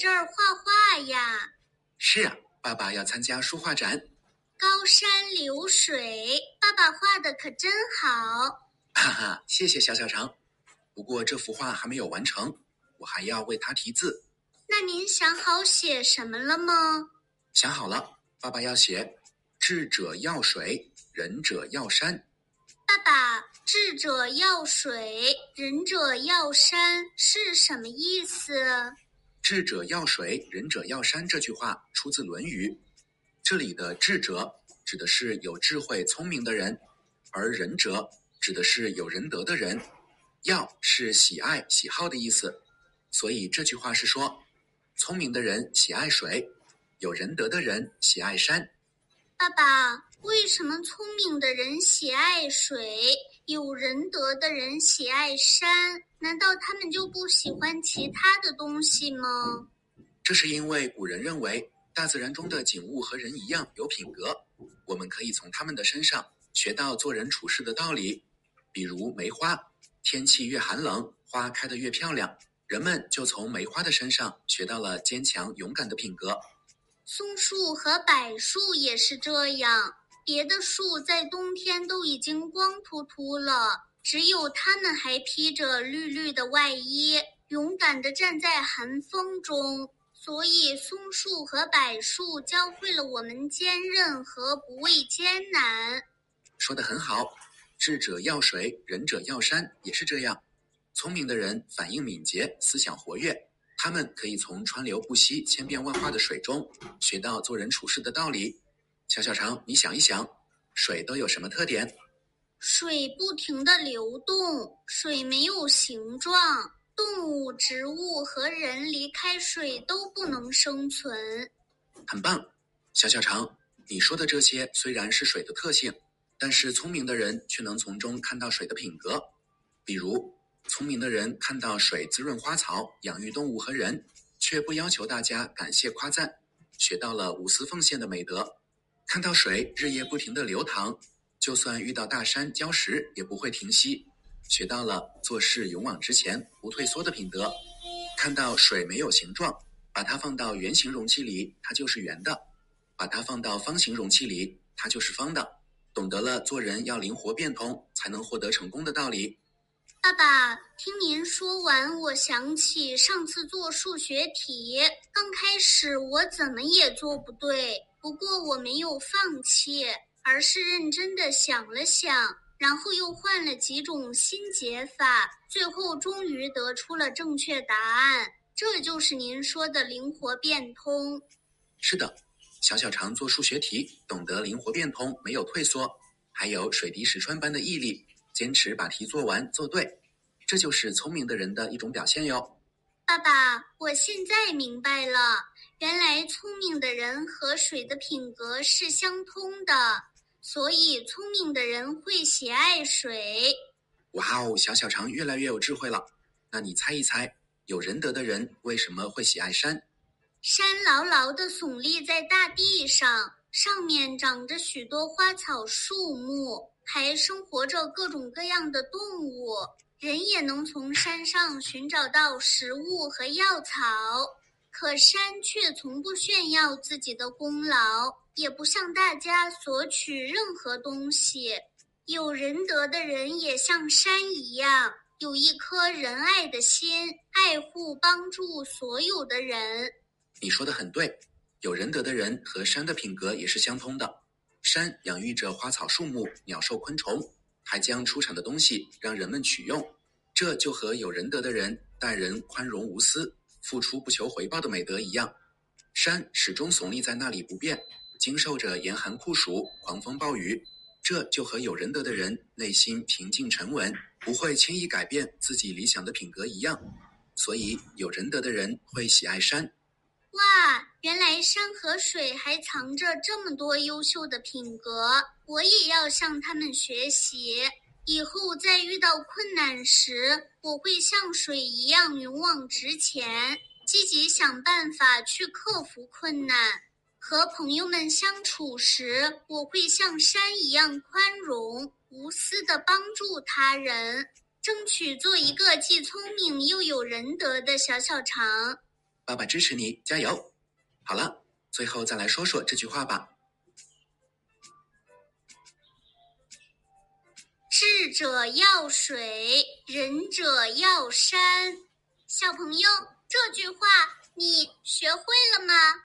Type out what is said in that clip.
这儿画画呀？是啊，爸爸要参加书画展。高山流水，爸爸画的可真好。哈哈，谢谢小小肠。不过这幅画还没有完成，我还要为它题字。那您想好写什么了吗？想好了，爸爸要写智者要水，仁者要山。爸爸，智者要水，仁者要山是什么意思？智者要水，仁者要山这句话出自《论语》。这里的智者指的是有智慧聪明的人，而仁者指的是有仁德的人。要是喜爱喜好的意思，所以这句话是说聪明的人喜爱水，有仁德的人喜爱山。爸爸，为什么聪明的人喜爱水，有仁德的人喜爱山？难道他们就不喜欢其他的东西吗？这是因为古人认为大自然中的景物和人一样有品格，我们可以从他们的身上学到做人处事的道理。比如梅花，天气越寒冷，花开得越漂亮，人们就从梅花的身上学到了坚强勇敢的品格。松树和柏树也是这样，别的树在冬天都已经光秃秃了，只有它们还披着绿绿的外衣，勇敢地站在寒风中。所以松树和柏树教会了我们坚韧和不畏艰难。说得很好，智者要水，仁者要山也是这样。聪明的人反应敏捷，思想活跃，他们可以从川流不息千变万化的水中学到做人处事的道理。小小肠，你想一想，水都有什么特点？水不停地流动，水没有形状，动物植物和人离开水都不能生存。很棒，小小肠，你说的这些虽然是水的特性，但是聪明的人却能从中看到水的品格。比如聪明的人看到水滋润花草，养育动物和人，却不要求大家感谢夸赞，学到了无私奉献的美德。看到水日夜不停地流淌，就算遇到大山礁石也不会停息，学到了做事勇往直前不退缩的品德。看到水没有形状，把它放到圆形容器里，它就是圆的；把它放到方形容器里，它就是方的。懂得了做人要灵活变通，才能获得成功的道理。爸爸，听您说完，我想起上次做数学题，刚开始我怎么也做不对，不过我没有放弃，而是认真的想了想，然后又换了几种新解法，最后终于得出了正确答案。这就是您说的灵活变通。是的，小小肠做数学题，懂得灵活变通，没有退缩，还有水滴石穿般的毅力，坚持把题做完做对，这就是聪明的人的一种表现哟。爸爸，我现在明白了，原来聪明的人和水的品格是相通的，所以聪明的人会喜爱水。哇哦，小小肠越来越有智慧了。那你猜一猜，有仁德的人为什么会喜爱山？山牢牢地耸立在大地上，上面长着许多花草树木，还生活着各种各样的动物，人也能从山上寻找到食物和药草。可山却从不炫耀自己的功劳，也不向大家索取任何东西。有仁德的人也像山一样，有一颗仁爱的心，爱护帮助所有的人。你说的很对，有仁德的人和山的品格也是相通的。山养育着花草树木、鸟兽昆虫，还将出产的东西让人们取用，这就和有仁德的人待人宽容无私、付出不求回报的美德一样。山始终耸立在那里不变，经受着严寒酷暑、狂风暴雨，这就和有仁德的人内心平静沉稳，不会轻易改变自己理想的品格一样。所以有仁德的人会喜爱山。哇，原来山和水还藏着这么多优秀的品格，我也要向他们学习。以后在遇到困难时，我会像水一样勇往直前，积极想办法去克服困难。和朋友们相处时，我会像山一样宽容，无私地帮助他人，争取做一个既聪明又有仁德的小小肠。爸爸支持你，加油！好了，最后再来说说这句话吧。智者要水，仁者要山。小朋友，这句话你学会了吗？